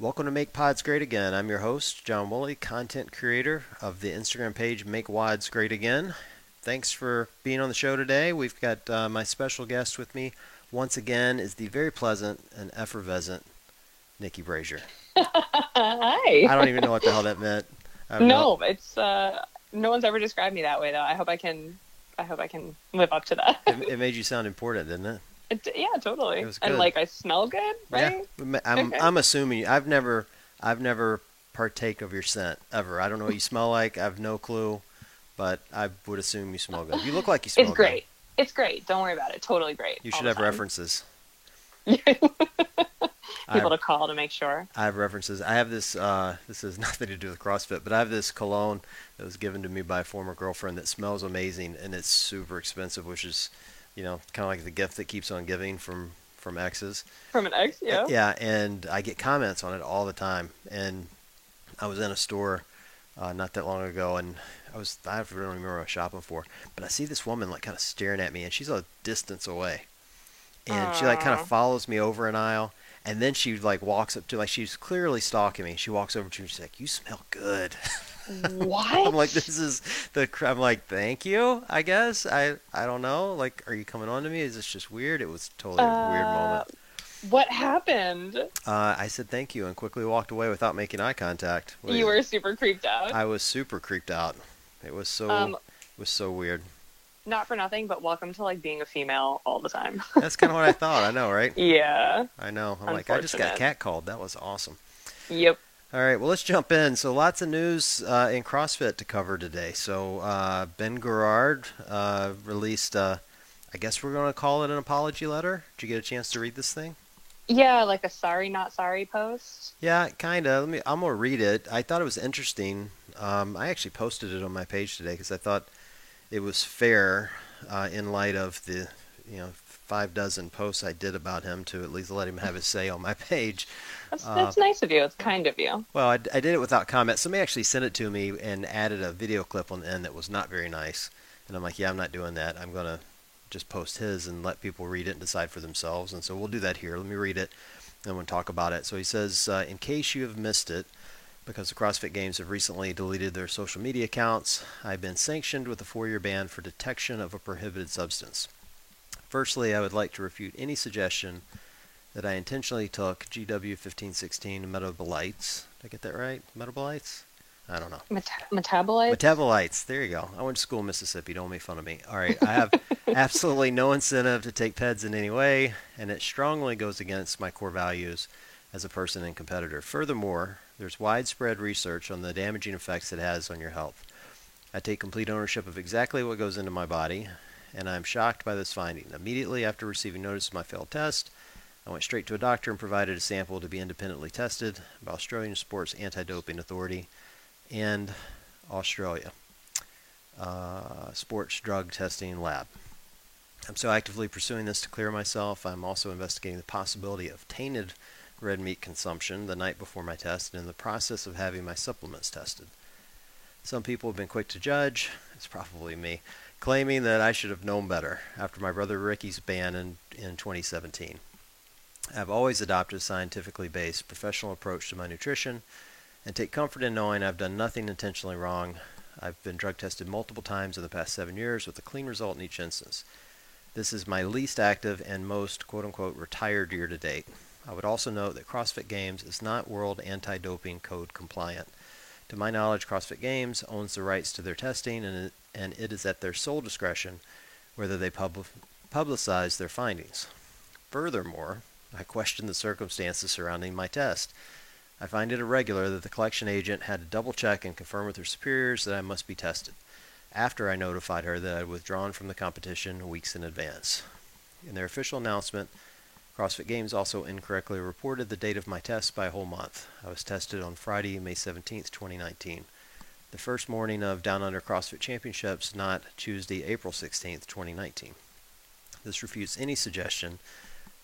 Welcome to Make Pods Great Again. I'm your host, John Woolley, content creator of the Instagram page Make Wods Great Again. Thanks for being on the show today. We've got my special guest with me once again is the very pleasant and effervescent Nikki Brazier. Hi. I don't even know what the hell that meant. No one's ever described me that way though. I hope I can live up to that. It made you sound important, didn't it? Yeah, totally. And like, I smell good, right? Yeah. I'm assuming I've never partake of your scent ever. I don't know what you smell like. I have no clue, but I would assume you smell good. You look like you smell good. It's great. Good. It's great. Don't worry about it. Totally great. You should have references. People to call to make sure. I have references. I have this, this has nothing to do with CrossFit, but I have this cologne that was given to me by a former girlfriend that smells amazing and it's super expensive, which is, you know, kind of like the gift that keeps on giving from exes. From an ex, yeah. Yeah, and I get comments on it all the time. And I was in a store not that long ago, and I don't remember what I was shopping for, but I see this woman like kind of staring at me, and she's a distance away. And she like kind of follows me over an aisle, and then she like walks up to, like, she's clearly stalking me. She walks over to me, she's like, "You smell good." What? I'm like, thank you, I guess. I don't know. Like, are you coming on to me? Is this just weird? It was totally a weird moment. What happened? I said thank you and quickly walked away without making eye contact. You were super creeped out. I was super creeped out. It was so weird. Not for nothing, but welcome to like being a female all the time. That's kind of what I thought. I know, right? Yeah. I know. I'm like, I just got catcalled. That was awesome. Yep. All right. Well, let's jump in. So lots of news in CrossFit to cover today. So Ben Garrard released, I guess we're going to call it an apology letter. Did you get a chance to read this thing? Yeah, like a sorry, not sorry post. Yeah, kind of. I'm going to read it. I thought it was interesting. I actually posted it on my page today because I thought it was fair in light of the, you know, 6 posts I did about him to at least let him have his say on my page. That's nice of you. It's kind of you. Well, I did it without comment. Somebody actually sent it to me and added a video clip on the end that was not very nice. And I'm like, yeah, I'm not doing that. I'm going to just post his and let people read it and decide for themselves. And so we'll do that here. Let me read it and we'll talk about it. So he says, in case you have missed it, because the CrossFit Games have recently deleted their social media accounts, I've been sanctioned with a 4-year ban for detection of a prohibited substance. Firstly, I would like to refute any suggestion that I intentionally took GW1516 metabolites. Did I get that right? Metabolites? I don't know. Metabolites? Metabolites. There you go. I went to school in Mississippi. Don't make fun of me. All right. I have absolutely no incentive to take PEDs in any way, and it strongly goes against my core values as a person and competitor. Furthermore, there's widespread research on the damaging effects it has on your health. I take complete ownership of exactly what goes into my body, and I'm shocked by this finding. Immediately after receiving notice of my failed test, I went straight to a doctor and provided a sample to be independently tested by Australian Sports Anti-Doping Authority and Australia Sports Drug Testing Lab. I'm so actively pursuing this to clear myself. I'm also investigating the possibility of tainted red meat consumption the night before my test and in the process of having my supplements tested. Some people have been quick to judge, it's probably me, claiming that I should have known better after my brother Ricky's ban in 2017. I've always adopted a scientifically based professional approach to my nutrition and take comfort in knowing I've done nothing intentionally wrong. I've been drug tested multiple times in the past 7 years with a clean result in each instance. This is my least active and most quote-unquote retired year to date. I would also note that CrossFit Games is not World Anti-Doping Code compliant. To my knowledge, CrossFit Games owns the rights to their testing, and it is at their sole discretion whether they publicize their findings. Furthermore, I question the circumstances surrounding my test. I find it irregular that the collection agent had to double-check and confirm with her superiors that I must be tested, after I notified her that I had withdrawn from the competition weeks in advance. In their official announcement, CrossFit Games also incorrectly reported the date of my test by a whole month. I was tested on Friday, May 17th, 2019, the first morning of Down Under CrossFit Championships, not Tuesday, April 16th, 2019. This refutes any suggestion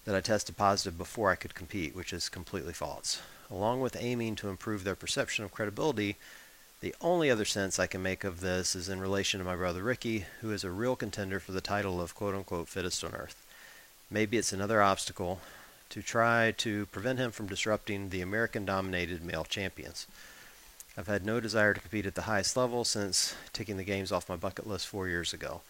that I tested positive before I could compete, which is completely false. Along with aiming to improve their perception of credibility, the only other sense I can make of this is in relation to my brother Ricky, who is a real contender for the title of quote-unquote fittest on earth. Maybe it's another obstacle to try to prevent him from disrupting the American-dominated male champions. I've had no desire to compete at the highest level since taking the games off my bucket list 4 years ago.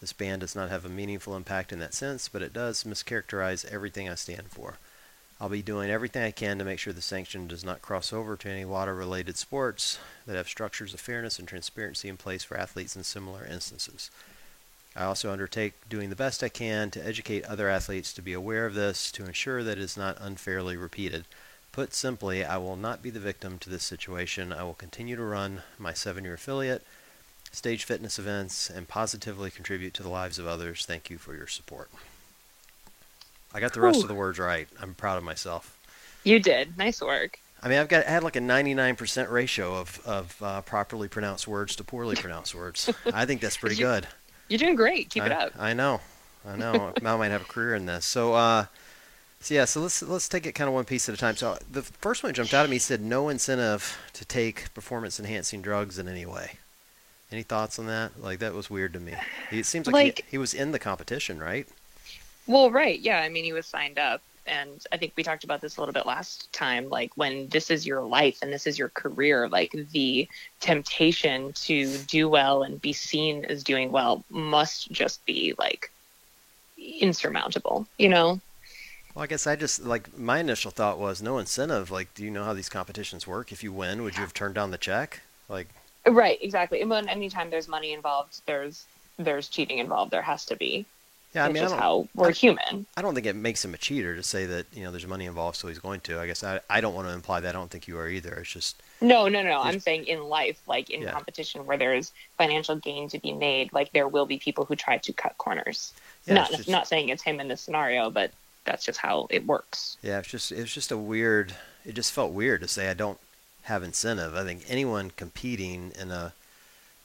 This ban does not have a meaningful impact in that sense, but it does mischaracterize everything I stand for. I'll be doing everything I can to make sure the sanction does not cross over to any water-related sports that have structures of fairness and transparency in place for athletes in similar instances. I also undertake doing the best I can to educate other athletes to be aware of this to ensure that it is not unfairly repeated. Put simply, I will not be the victim to this situation. I will continue to run my 7-year affiliate, stage fitness events, and positively contribute to the lives of others. Thank you for your support. I got the rest of the words right. I'm proud of myself. You did. Nice work. I mean, I had like a 99% ratio of properly pronounced words to poorly pronounced words. I think that's pretty good. You're doing great. Keep it up. I know. I might have a career in this. So let's take it kind of one piece at a time. So the first one that jumped out at me said no incentive to take performance-enhancing drugs in any way. Any thoughts on that? Like, that was weird to me. It seems like he was in the competition, right? Well, right. Yeah. I mean, he was signed up. And I think we talked about this a little bit last time, like when this is your life and this is your career, like the temptation to do well and be seen as doing well must just be like insurmountable, you know? Well, I guess I just like my initial thought was no incentive. Like, do you know how these competitions work? If you win, would you have turned down the check? Like, right, exactly. And when anytime there's money involved, there's cheating involved. There has to be. Yeah, I mean, just how we're human. I don't think it makes him a cheater to say that, you know, there's money involved, so he's going to. I guess I don't want to imply that. I don't think you are either. It's just... No. I'm saying in life, like in competition where there is financial gain to be made, like there will be people who try to cut corners. Yeah, not saying it's him in this scenario, but that's just how it works. Yeah, it's just a weird... It just felt weird to say I don't have incentive. I think anyone competing in a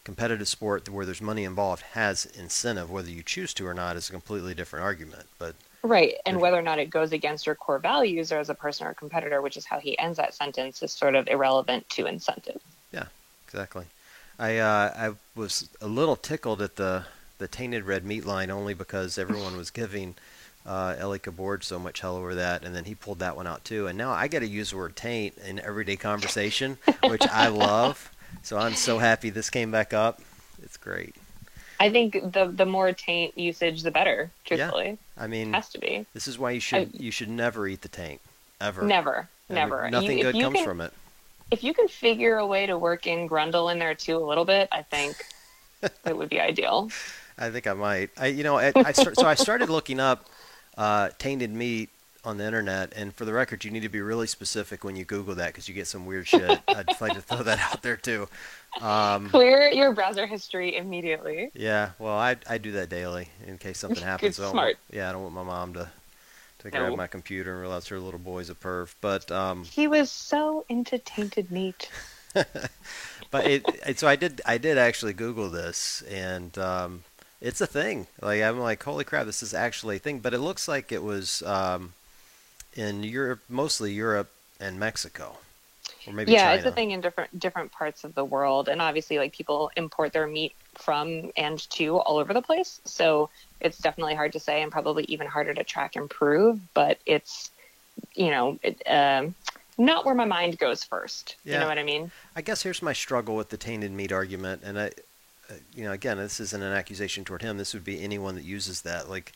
competitive sport where there's money involved has incentive. Whether you choose to or not is a completely different argument. But right, and whether or not it goes against your core values or as a person or a competitor, which is how he ends that sentence, is sort of irrelevant to incentive. Yeah, exactly. I was a little tickled at the tainted red meat line only because everyone was giving Ellie Kabord so much hell over that, and then he pulled that one out too. And now I got to use the word taint in everyday conversation, which I love. So I'm so happy this came back up. It's great. I think the more taint usage, the better, truthfully. Yeah. I mean, it has to be. This is why you should never eat the taint, ever. Never. Nothing good comes from it. If you can figure a way to work in Grundle in there, too, a little bit, I think it would be ideal. I think I might. So I started looking up tainted meat on the internet, and for the record, you need to be really specific when you Google that because you get some weird shit. I'd like to throw that out there too. Clear your browser history immediately. Yeah, well, I do that daily in case something happens. Good, smart. I don't want my mom to grab my computer and realize her little boy's a perv. But he was so into tainted meat. But so I did actually Google this, and it's a thing. Like, I'm like, holy crap, this is actually a thing. But it looks like it was. In Europe, mostly Europe and Mexico, or maybe China. It's a thing in different parts of the world, and obviously, like, people import their meat from and to all over the place. So it's definitely hard to say, and probably even harder to track and prove. But it's, you know, not where my mind goes first. Yeah. You know what I mean? I guess here's my struggle with the tainted meat argument, and I, you know, again, this isn't an accusation toward him. This would be anyone that uses that, like.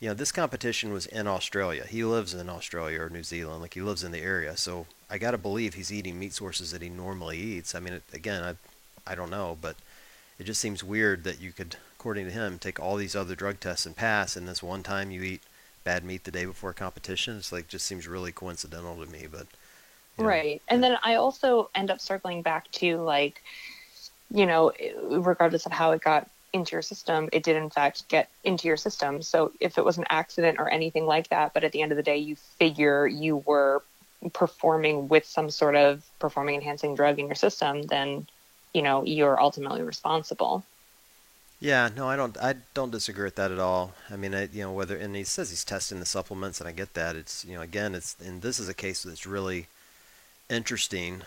You know, this competition was in Australia. He lives in Australia or New Zealand. Like, he lives in the area. So I got to believe he's eating meat sources that he normally eats. I mean, I don't know, but it just seems weird that you could, according to him, take all these other drug tests and pass, and this one time you eat bad meat the day before a competition. It's like, just seems really coincidental to me. But right. And then I also end up circling back to, like, you know, regardless of how it got into your system, it did in fact get into your system. So if it was an accident or anything like that, but at the end of the day, you figure you were performing with some sort of performing enhancing drug in your system, then, you know, you're ultimately responsible. Yeah, no, I don't disagree with that at all. I mean, you know, whether, and he says he's testing the supplements, and I get that. It's, you know, again, it's, and this is a case that's really interesting,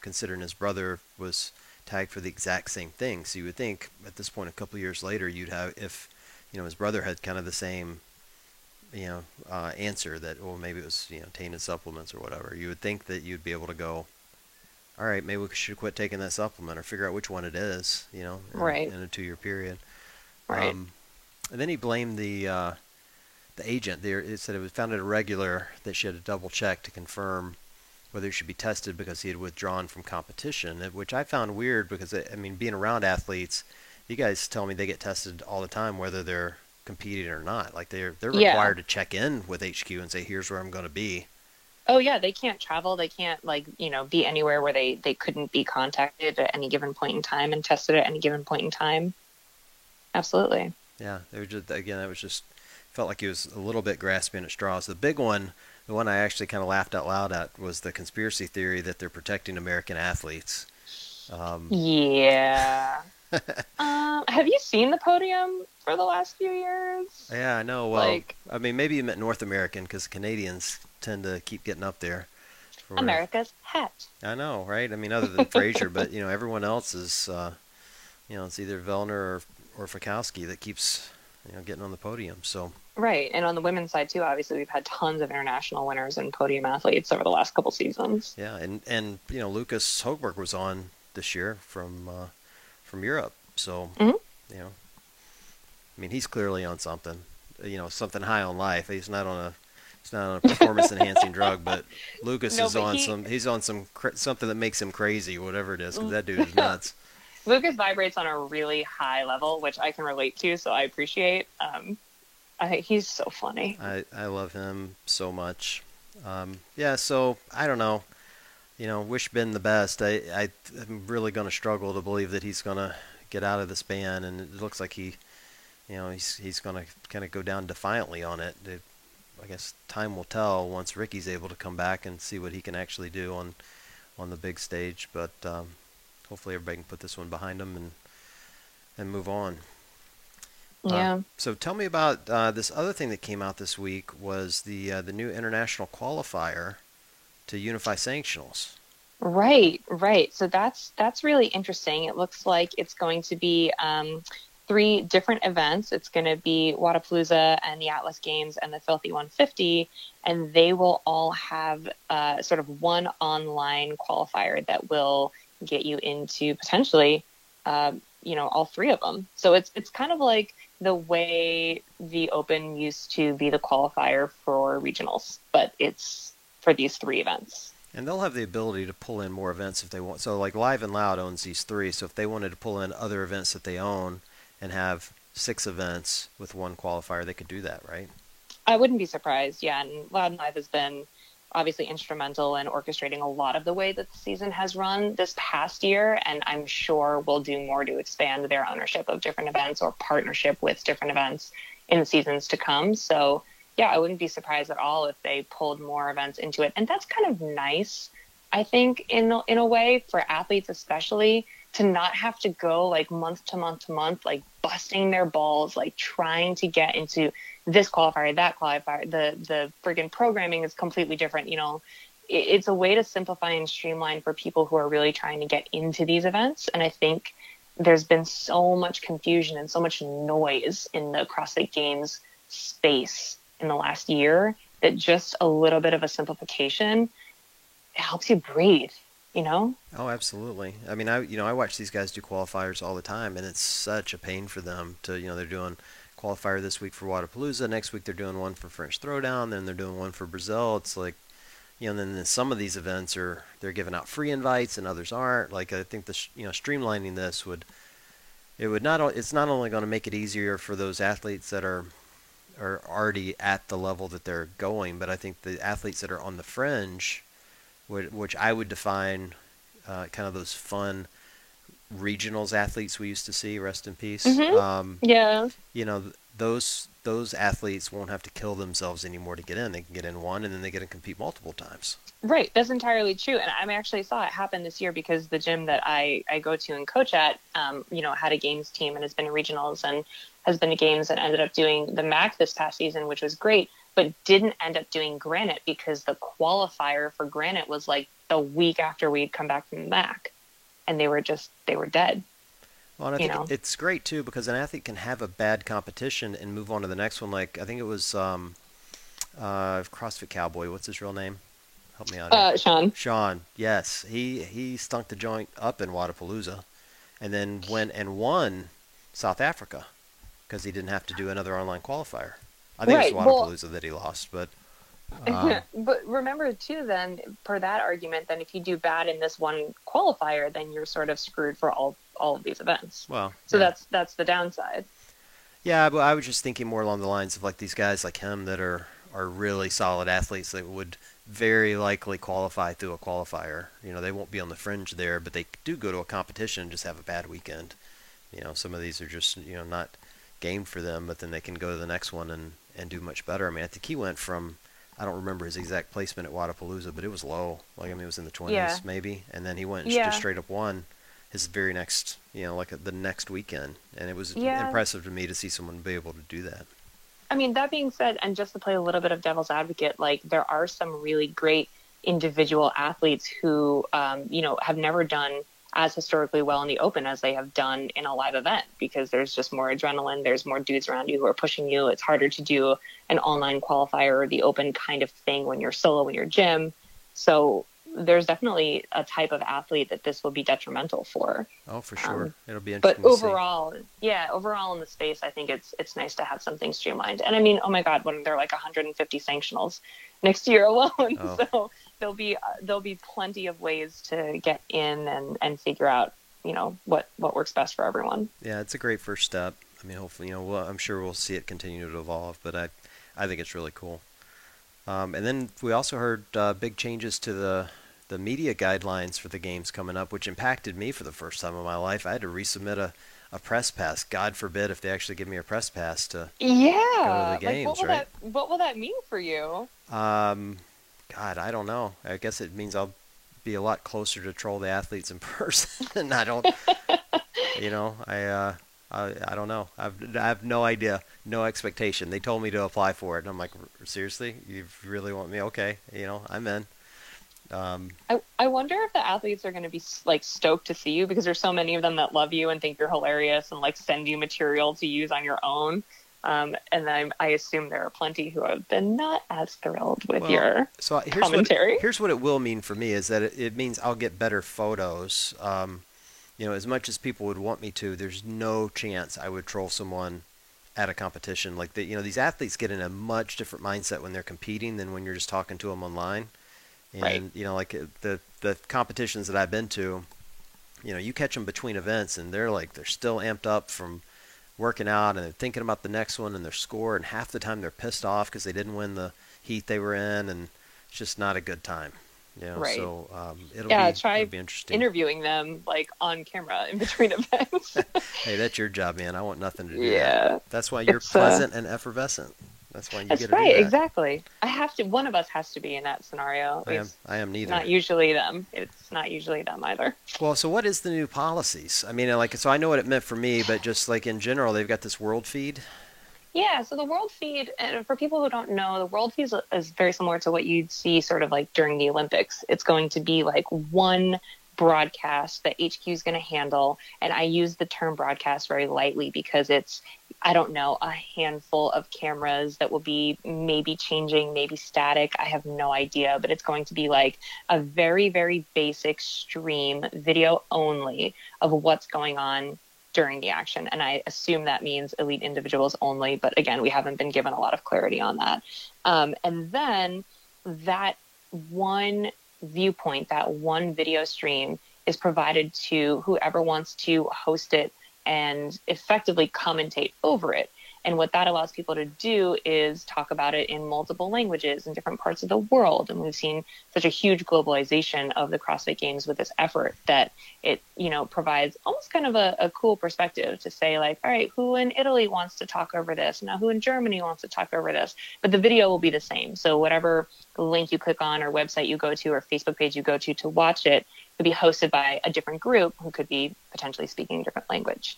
considering his brother was tagged for the exact same thing. So you would think at this point, a couple of years later, you'd have, if, you know, his brother had kind of the same answer that, well, maybe it was, tainted supplements or whatever, you would think that you'd be able to go, all right, maybe we should quit taking that supplement or figure out which one it is, in a 2-year period. Right. And then he blamed the agent there. It said it was found irregular that she had to double check to confirm whether it should be tested because he had withdrawn from competition, which I found weird because, being around athletes, you guys tell me they get tested all the time, whether they're competing or not. Like they're required to check in with HQ and say, here's where I'm going to be. Oh yeah. They can't travel. They can't be anywhere where they couldn't be contacted at any given point in time and tested at any given point in time. Absolutely. Yeah. They were just, again, that was just, felt like he was a little bit grasping at straws. The big one, the one I actually kind of laughed out loud at, was the conspiracy theory that they're protecting American athletes. Yeah. Have you seen the podium for the last few years? Yeah, I know. Well, maybe you meant North American, because Canadians tend to keep getting up there. For America's hat. I know, right? Other than Fraser, but, everyone else is, it's either Vellner or Fikowski that keeps, getting on the podium. So. Right. And on the women's side, too, obviously, we've had tons of international winners and podium athletes over the last couple seasons. Yeah. And Lucas Hochberg was on this year from Europe. So, mm-hmm. He's clearly on something, something high on life. He's not on a performance enhancing drug, but Lucas something that makes him crazy, whatever it is, because that dude is nuts. Lucas vibrates on a really high level, which I can relate to. So I appreciate, he's so funny. I love him so much. So I don't know. Wish Ben the best. I'm really going to struggle to believe that he's going to get out of this ban, and it looks like he, he's going to kind of go down defiantly on it. I guess time will tell once Ricky's able to come back and see what he can actually do on the big stage. But hopefully everybody can put this one behind him and move on. Yeah. So tell me about this other thing that came out this week was the new international qualifier to unify sanctionals. Right. So that's really interesting. It looks like it's going to be three different events. It's going to be Wodapalooza and the Atlas Games and the Filthy 150, and they will all have sort of one online qualifier that will get you into potentially, all three of them. So it's kind of like the way the Open used to be the qualifier for regionals, but it's for these three events. And they'll have the ability to pull in more events if they want. So like Live and Loud owns these three. So if they wanted to pull in other events that they own and have 6 events with one qualifier, they could do that, right? I wouldn't be surprised. Yeah. And Loud and Live has been obviously instrumental in orchestrating a lot of the way that the season has run this past year. And I'm sure will do more to expand their ownership of different events or partnership with different events in the seasons to come. So yeah, I wouldn't be surprised at all if they pulled more events into it. And that's kind of nice, I think, in a way, for athletes especially, to not have to go month to month, busting their balls, trying to get into this qualifier, that qualifier. The friggin' programming is completely different. It's a way to simplify and streamline for people who are really trying to get into these events. And I think there's been so much confusion and so much noise in the CrossFit Games space in the last year that just a little bit of a simplification helps you breathe, Oh, absolutely. I watch these guys do qualifiers all the time, and it's such a pain for them to, they're doing qualifier this week for Wodapalooza. Next week they're doing one for French Throwdown. Then they're doing one for Brazil. It's and then some of these events they're giving out free invites and others aren't. I think streamlining this it's not only going to make it easier for those athletes that are already at the level that they're going, but I think the athletes that are on the fringe, which I would define kind of those fun regionals athletes we used to see, rest in peace. Mm-hmm. Those athletes won't have to kill themselves anymore to get in. They can get in one, and then they get to compete multiple times. Right. That's entirely true. And I actually saw it happen this year because the gym that I go to and coach at, had a games team and has been regionals and has been to games and ended up doing the MAC this past season, which was great, but didn't end up doing Granite because the qualifier for Granite was the week after we'd come back from the MAC, and they were dead. Well, and I think it's great too, because an athlete can have a bad competition and move on to the next one. I think it was CrossFit Cowboy. What's his real name? Help me out. Sean. Yes, he stunk the joint up in Wodapalooza, and then went and won South Africa because he didn't have to do another online qualifier. I think it was Wodapalooza that he lost, but. But remember too, then for that argument, then if you do bad in this one qualifier, then you're sort of screwed for all of these events. Well, so that's the downside. Yeah, but I was just thinking more along the lines of like these guys like him that are really solid athletes that would very likely qualify through a qualifier. You know, they won't be on the fringe there, but they do go to a competition and just have a bad weekend. You know, some of these are just, you know, not game for them, but then they can go to the next one and do much better. I mean, I think he went from, I don't remember his exact placement at Wodapalooza, but it was low. Like, I mean, it was in the 20s maybe. And then he went and just straight up won his very next, you know, like the next weekend. And it was impressive to me to see someone be able to do that. I mean, that being said, and just to play a little bit of devil's advocate, like there are some really great individual athletes who, you know, have never done as historically well in the open as they have done in a live event because there's just more adrenaline. There's more dudes around you who are pushing you. It's harder to do an online qualifier or the open kind of thing when you're solo in your gym. So there's definitely a type of athlete that this will be detrimental for. Oh, for sure. It'll be interesting. But overall, overall in the space, I think it's nice to have something streamlined. And I mean, oh my God, when there are like 150 sanctionals next year alone. Oh. So there'll be plenty of ways to get in and figure out, you know, what works best for everyone. Yeah. It's a great first step. I mean, hopefully, you know, I'm sure we'll see it continue to evolve, but I think it's really cool. And then we also heard big changes to the media guidelines for the games coming up, which impacted me for the first time in my life. I had to resubmit a press pass. God forbid if they actually give me a press pass to go to the games, like what will that mean for you? God, I don't know. I guess it means I'll be a lot closer to troll the athletes in person. I don't, you know, I don't know. I have no idea, no expectation. They told me to apply for it, and I'm like, seriously? You really want me? Okay, you know, I'm in. I wonder if the athletes are going to be like stoked to see you because there's so many of them that love you and think you're hilarious and like send you material to use on your own. And I assume there are plenty who have been not as thrilled with your commentary. Here's what it will mean for me is that it means I'll get better photos. You know, as much as people would want me to, there's no chance I would troll someone at a competition. Like, you know, these athletes get in a much different mindset when they're competing than when you're just talking to them online. And, you know, like the competitions that I've been to, you know, you catch them between events and they're still amped up from working out and they're thinking about the next one and their score. And half the time they're pissed off because they didn't win the heat they were in. And it's just not a good time. You know, so it'll be interesting interviewing them like on camera in between events. Hey, that's your job, man. I want nothing to do. That. That's why you're pleasant and effervescent. That's why you get to do that. Exactly. I have to. One of us has to be in that scenario. I am neither. Not usually them. It's not usually them either. Well, so what is the new policies? I mean, like, so I know what it meant for me, but just like in general, they've got this world feed. Yeah, so the world feed, and for people who don't know, the world feed is very similar to what you'd see sort of like during the Olympics. It's going to be like one broadcast that HQ is going to handle, and I use the term broadcast very lightly because it's, I don't know, a handful of cameras that will be maybe changing, maybe static. I have no idea, but it's going to be like a very, very basic stream, video only, of what's going on during the action. And I assume that means elite individuals only, but again, we haven't been given a lot of clarity on that. And then that one viewpoint, that one video stream is provided to whoever wants to host it and effectively commentate over it. And what that allows people to do is talk about it in multiple languages in different parts of the world. And we've seen such a huge globalization of the CrossFit Games with this effort that it, you know, provides almost kind of a cool perspective to say like, all right, who in Italy wants to talk over this? Now, who in Germany wants to talk over this? But the video will be the same. So whatever link you click on or website you go to or Facebook page you go to watch it could be hosted by a different group who could be potentially speaking a different language.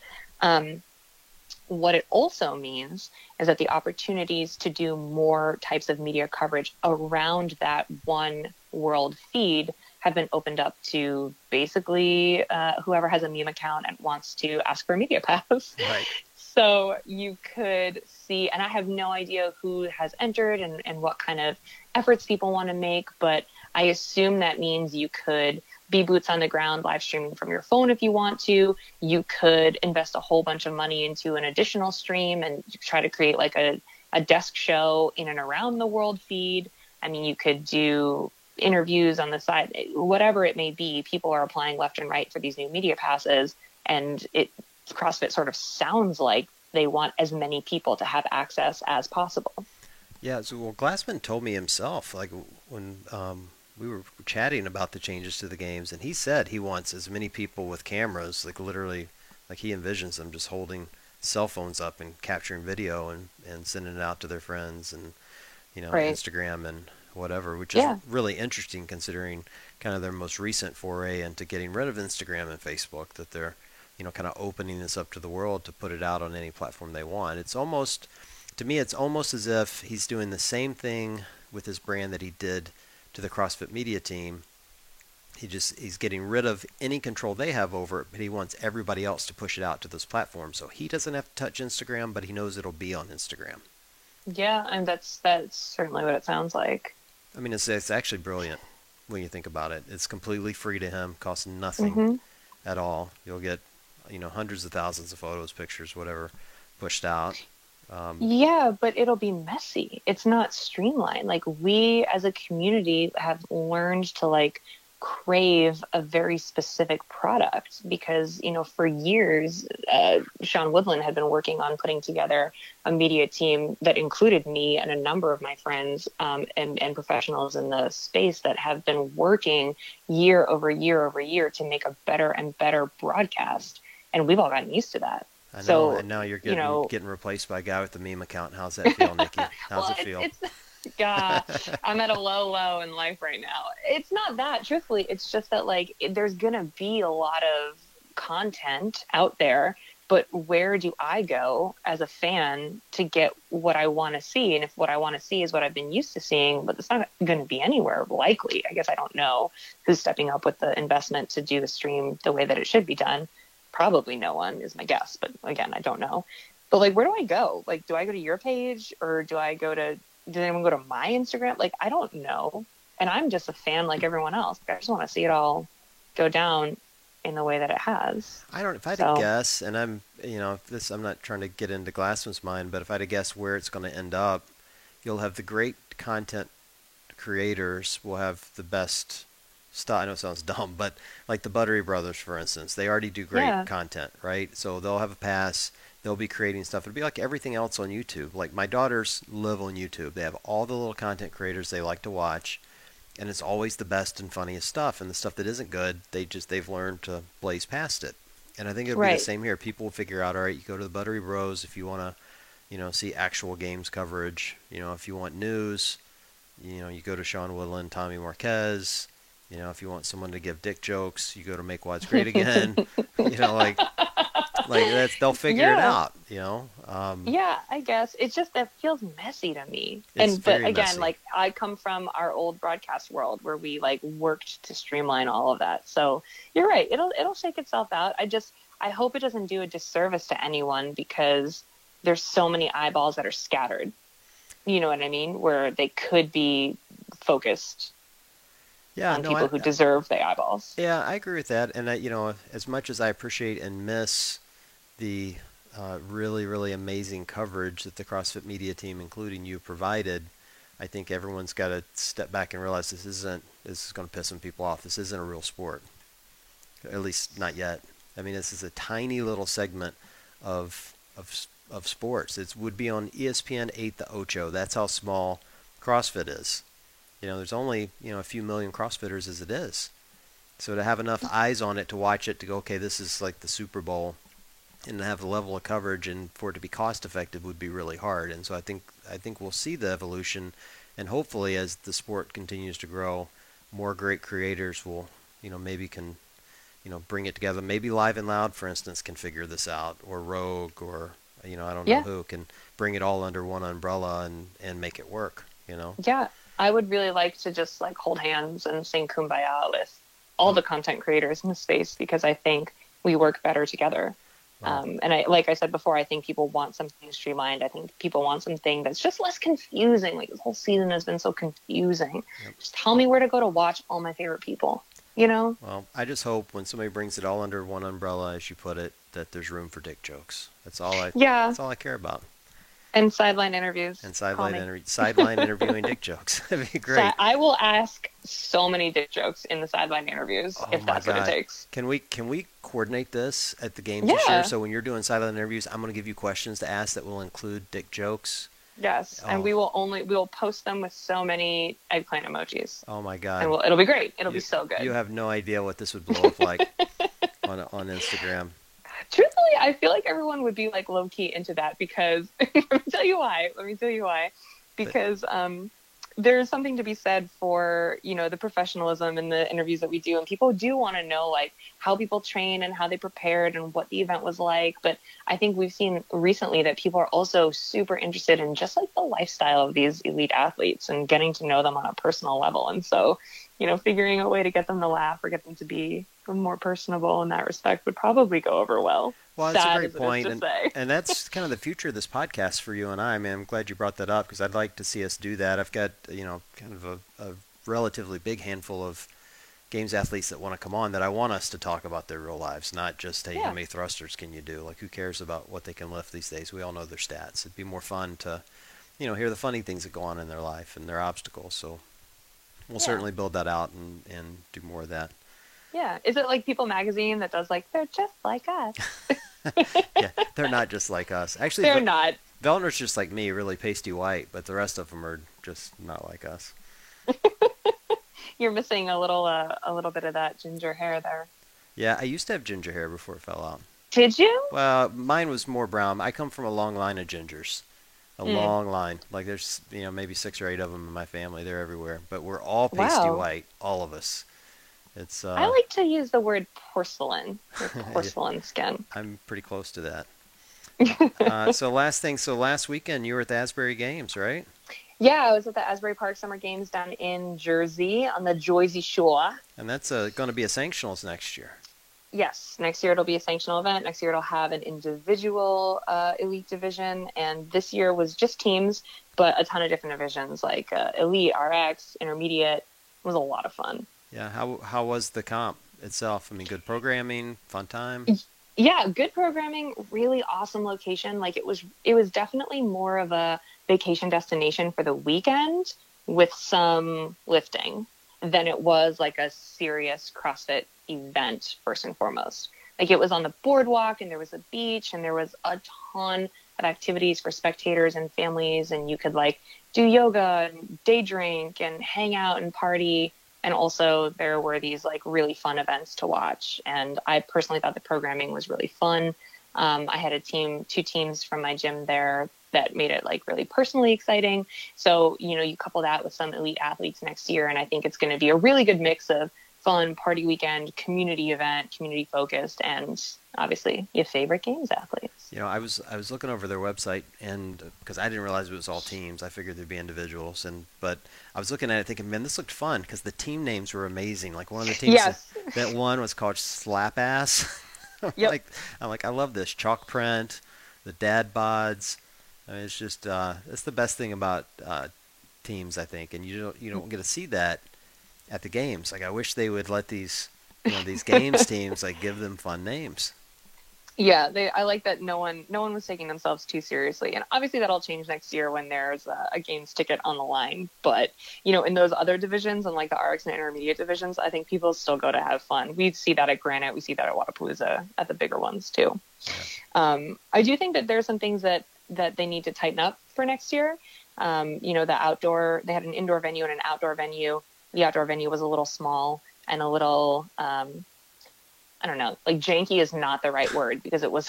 What it also means is that the opportunities to do more types of media coverage around that one world feed have been opened up to basically whoever has a meme account and wants to ask for a media pass. Right. So you could see, and I have no idea who has entered and what kind of efforts people want to make, but I assume that means you could be boots on the ground, live streaming from your phone if you want to. You could invest a whole bunch of money into an additional stream and try to create like a desk show in and around the world feed. I mean, you could do interviews on the side, whatever it may be. People are applying left and right for these new media passes, and CrossFit sort of sounds like they want as many people to have access as possible. Yeah, so well, Glassman told me himself, like when we were chatting about the changes to the games, and he said he wants as many people with cameras, like literally, like he envisions them just holding cell phones up and capturing video and sending it out to their friends and, you know, right. Instagram and whatever, which is really interesting considering kind of their most recent foray into getting rid of Instagram and Facebook, that they're, you know, kind of opening this up to the world to put it out on any platform they want. It's almost, to me, it's almost as if he's doing the same thing with his brand that he did to the CrossFit media team. He's getting rid of any control they have over it, but he wants everybody else to push it out to those platforms. So he doesn't have to touch Instagram, but he knows it'll be on Instagram. Yeah, and that's certainly what it sounds like. I mean, it's actually brilliant when you think about it. It's completely free to him, costs nothing at all. You'll get, you know, hundreds of thousands of photos, pictures, whatever, pushed out. Yeah, but it'll be messy. It's not streamlined. Like, we as a community have learned to like crave a very specific product because, you know, for years, Sean Woodland had been working on putting together a media team that included me and a number of my friends and professionals in the space that have been working year over year over year to make a better and better broadcast. And we've all gotten used to that. I know, so, and now you're getting replaced by a guy with a meme account. How's that feel, Nikki? How's it feel? I'm at a low in life right now. It's not that, truthfully. It's just that, like, there's going to be a lot of content out there, but where do I go as a fan to get what I want to see? And if what I want to see is what I've been used to seeing, but it's not going to be anywhere, likely. I guess I don't know who's stepping up with the investment to do the stream the way that it should be done. Probably no one is my guess, but again, I don't know. But, like, where do I go? Like, do I go to your page or do I go to... Did anyone go to my Instagram? Like, I don't know. And I'm just a fan like everyone else. I just want to see it all go down in the way that it has. If I had to guess, and I'm, you know, this, I'm not trying to get into Glassman's mind, but if I had to guess where it's going to end up, you'll have the great content creators will have the best stuff. I know it sounds dumb, but like the Buttery Brothers, for instance, they already do great content, right? So they'll have a pass. They'll be creating stuff. It'll be like everything else on YouTube. Like, my daughters live on YouTube. They have all the little content creators they like to watch, and it's always the best and funniest stuff. And the stuff that isn't good, they've learned to blaze past it. And I think it'll be the same here. People will figure out, all right, you go to the Buttery Bros if you want to, you know, see actual games coverage. You know, if you want news, you know, you go to Sean Woodland, Tommy Marquez. You know, if you want someone to give dick jokes, you go to Make Pods Great Again. You know, like that's, they'll figure it out, you know. I guess it's just that feels messy to me. But again, messy. Like, I come from our old broadcast world where we like worked to streamline all of that. So you're right, it'll shake itself out. I hope it doesn't do a disservice to anyone because there's so many eyeballs that are scattered. You know what I mean? Where they could be focused. Yeah, people who deserve the eyeballs. Yeah, I agree with that. And, you know, as much as I appreciate and miss the really, really amazing coverage that the CrossFit media team, including you, provided, I think everyone's got to step back and realize this is going to piss some people off. This isn't a real sport, at least not yet. I mean, this is a tiny little segment of sports. It would be on ESPN 8 the Ocho. That's how small CrossFit is. You know, there's only, you know, a few million CrossFitters as it is. So to have enough eyes on it to watch it, to go, okay, this is like the Super Bowl, and to have the level of coverage and for it to be cost effective would be really hard. And so I think we'll see the evolution, and hopefully as the sport continues to grow, more great creators will, you know, maybe can, you know, bring it together. Maybe Live and Loud, for instance, can figure this out, or Rogue, or, you know, I don't know who can bring it all under one umbrella and make it work, you know? Yeah. I would really like to just like hold hands and sing Kumbaya with all the content creators in the space, because I think we work better together. And I, like I said before, I think people want something streamlined. I think people want something that's just less confusing. Like, this whole season has been so confusing. Yep. Just tell me where to go to watch all my favorite people, you know? Well, I just hope when somebody brings it all under one umbrella, as you put it, that there's room for dick jokes. That's all I care about. And sideline interviews. And sideline interviewing dick jokes. That'd be great. So I will ask so many dick jokes in the sideline interviews if that's what it takes. Can we coordinate this at the games this year? So when you're doing sideline interviews, I'm going to give you questions to ask that will include dick jokes. Yes, and we will post them with so many eggplant emojis. Oh my god! And it'll be great. It'll be so good. You have no idea what this would blow up like on Instagram. Truthfully, I feel like everyone would be like low key into that because let me tell you why. Because there's something to be said for, you know, the professionalism and the interviews that we do, and people do want to know like how people train and how they prepared and what the event was like. But I think we've seen recently that people are also super interested in just like the lifestyle of these elite athletes and getting to know them on a personal level. And so, you know, figuring a way to get them to laugh or get them to be more personable in that respect would probably go over well. Well, that's a great point. And that's kind of the future of this podcast for you and I, man. I'm glad you brought that up because I'd like to see us do that. I've got, you know, kind of a relatively big handful of games athletes that want to come on that I want us to talk about their real lives, not just, hey, how many thrusters can you do? Like, who cares about what they can lift these days? We all know their stats. It'd be more fun to, you know, hear the funny things that go on in their life and their obstacles. So we'll certainly build that out and do more of that. Yeah. Is it like People Magazine that does like, they're just like us? Yeah, they're not just like us. Actually, they're not. Vellner's just like me, really pasty white, but the rest of them are just not like us. You're missing a little bit of that ginger hair there. Yeah, I used to have ginger hair before it fell out. Did you? Well, mine was more brown. I come from a long line of gingers. Long line. Like there's, you know, maybe 6 or 8 of them in my family. They're everywhere. But we're all pasty white, all of us. It's, I like to use the word porcelain. Porcelain skin. I'm pretty close to that. So last weekend you were at the Asbury Games, right? Yeah, I was at the Asbury Park Summer Games down in Jersey on the Jersey Shore. And that's going to be a sanctionals next year. Yes, next year it'll be a sanctional event. Next year it'll have an individual elite division, and this year was just teams, but a ton of different divisions like elite, RX, intermediate. It was a lot of fun. Yeah, how was the comp itself? I mean, good programming, fun time? Yeah, good programming, really awesome location. Like it was definitely more of a vacation destination for the weekend with some lifting than it was like a serious CrossFit event first and foremost. Like it was on the boardwalk and there was a beach and there was a ton of activities for spectators and families, and you could like do yoga and day drink and hang out and party. And also there were these like really fun events to watch. And I personally thought the programming was really fun. I had two teams from my gym there that made it like really personally exciting. So, you know, you couple that with some elite athletes next year, and I think it's going to be a really good mix of fun party weekend, community event, community focused, and obviously your favorite games athletes. You know, I was looking over their website, and because I didn't realize it was all teams, I figured there'd be individuals. But I was looking at it thinking, man, this looked fun because the team names were amazing. Like one of the teams that one was called Slap Ass. I'm like, I love this chalk print, the dad bods. I mean, it's just it's the best thing about teams, I think, and you don't get to see that at the games. Like I wish they would let these, you know, these games teams like give them fun names. Yeah, I like that no one was taking themselves too seriously, and obviously that'll change next year when there's a games ticket on the line. But you know, in those other divisions and like the RX and intermediate divisions, I think people still go to have fun. We see that at Granite, we see that at Wodapalooza, at the bigger ones too. Yeah. I do think that there's some things that they need to tighten up for next year. You know, they had an indoor venue and an outdoor venue. The outdoor venue was a little small and a little, I don't know, like janky is not the right word because it was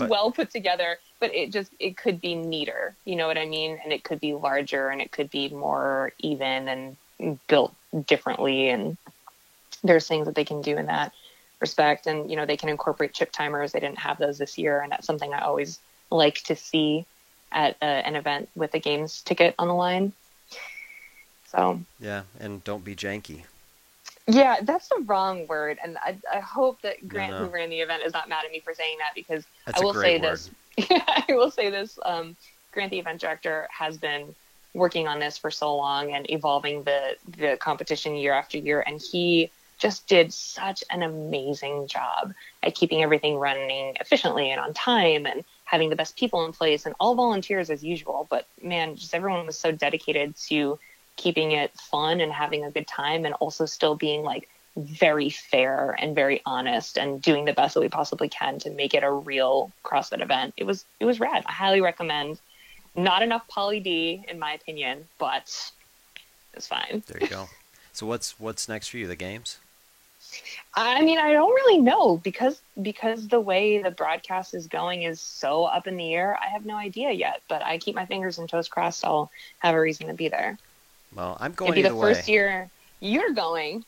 well put together, but it could be neater, you know what I mean? And it could be larger and it could be more even and built differently. And there's things that they can do in that respect. And, you know, they can incorporate chip timers. They didn't have those this year. And that's something I always like to see at an event with a games ticket on the line. So. Yeah, and don't be janky. Yeah, that's the wrong word, and I hope that Grant, who ran the event, is not mad at me for saying that, because that's I will say this. Grant, the event director, has been working on this for so long and evolving the competition year after year, and he just did such an amazing job at keeping everything running efficiently and on time and having the best people in place, and all volunteers as usual. But man, just everyone was so dedicated to keeping it fun and having a good time, and also still being like very fair and very honest and doing the best that we possibly can to make it a real CrossFit event. It was rad. I highly recommend. Not enough Poly D in my opinion, but it's fine. There you go. So what's next for you? The games? I mean, I don't really know because the way the broadcast is going is so up in the air. I have no idea yet, but I keep my fingers and toes crossed. I'll have a reason to be there. Well, I'm going either way. It'd be the first year you're going.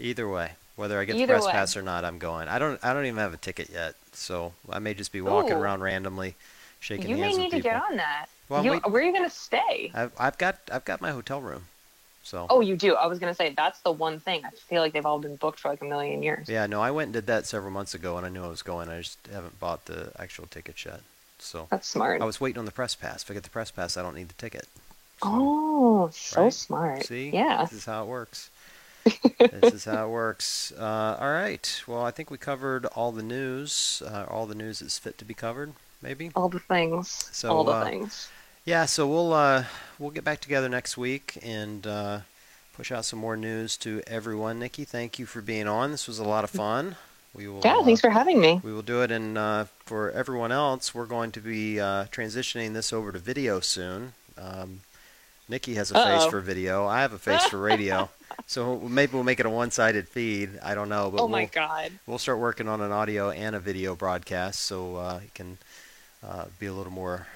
Either way, whether I get the press pass or not, I'm going. I don't even have a ticket yet, so I may just be walking around randomly, shaking hands with people. You may need to get on that. Well, where are you going to stay? I've got my hotel room. So. Oh, you do? I was going to say, that's the one thing. I feel like they've all been booked for like a million years. Yeah, no, I went and did that several months ago, and I knew I was going. I just haven't bought the actual tickets yet. So that's smart. I was waiting on the press pass. If I get the press pass, I don't need the ticket. So, smart. See? Yeah. This is how it works. All right. Well, I think we covered all the news. All the news that's fit to be covered, maybe? All the things. So, all the things. Yeah, so we'll get back together next week and push out some more news to everyone. Nikki, thank you for being on. This was a lot of fun. Thanks for having me. We will do it, and for everyone else, we're going to be transitioning this over to video soon. Nikki has a face for video. I have a face for radio. So maybe we'll make it a one-sided feed. I don't know. But my God. We'll start working on an audio and a video broadcast so it can be a little more...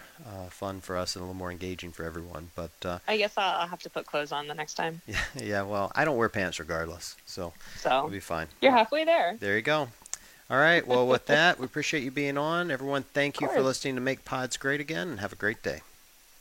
fun for us and a little more engaging for everyone. But I guess I'll have to put clothes on the next time. Yeah. Well, I don't wear pants regardless, so we'll be fine. You're halfway there. There you go. All right. Well, with that, we appreciate you being on. Everyone, thank you for listening to Make Pods Great Again, and have a great day.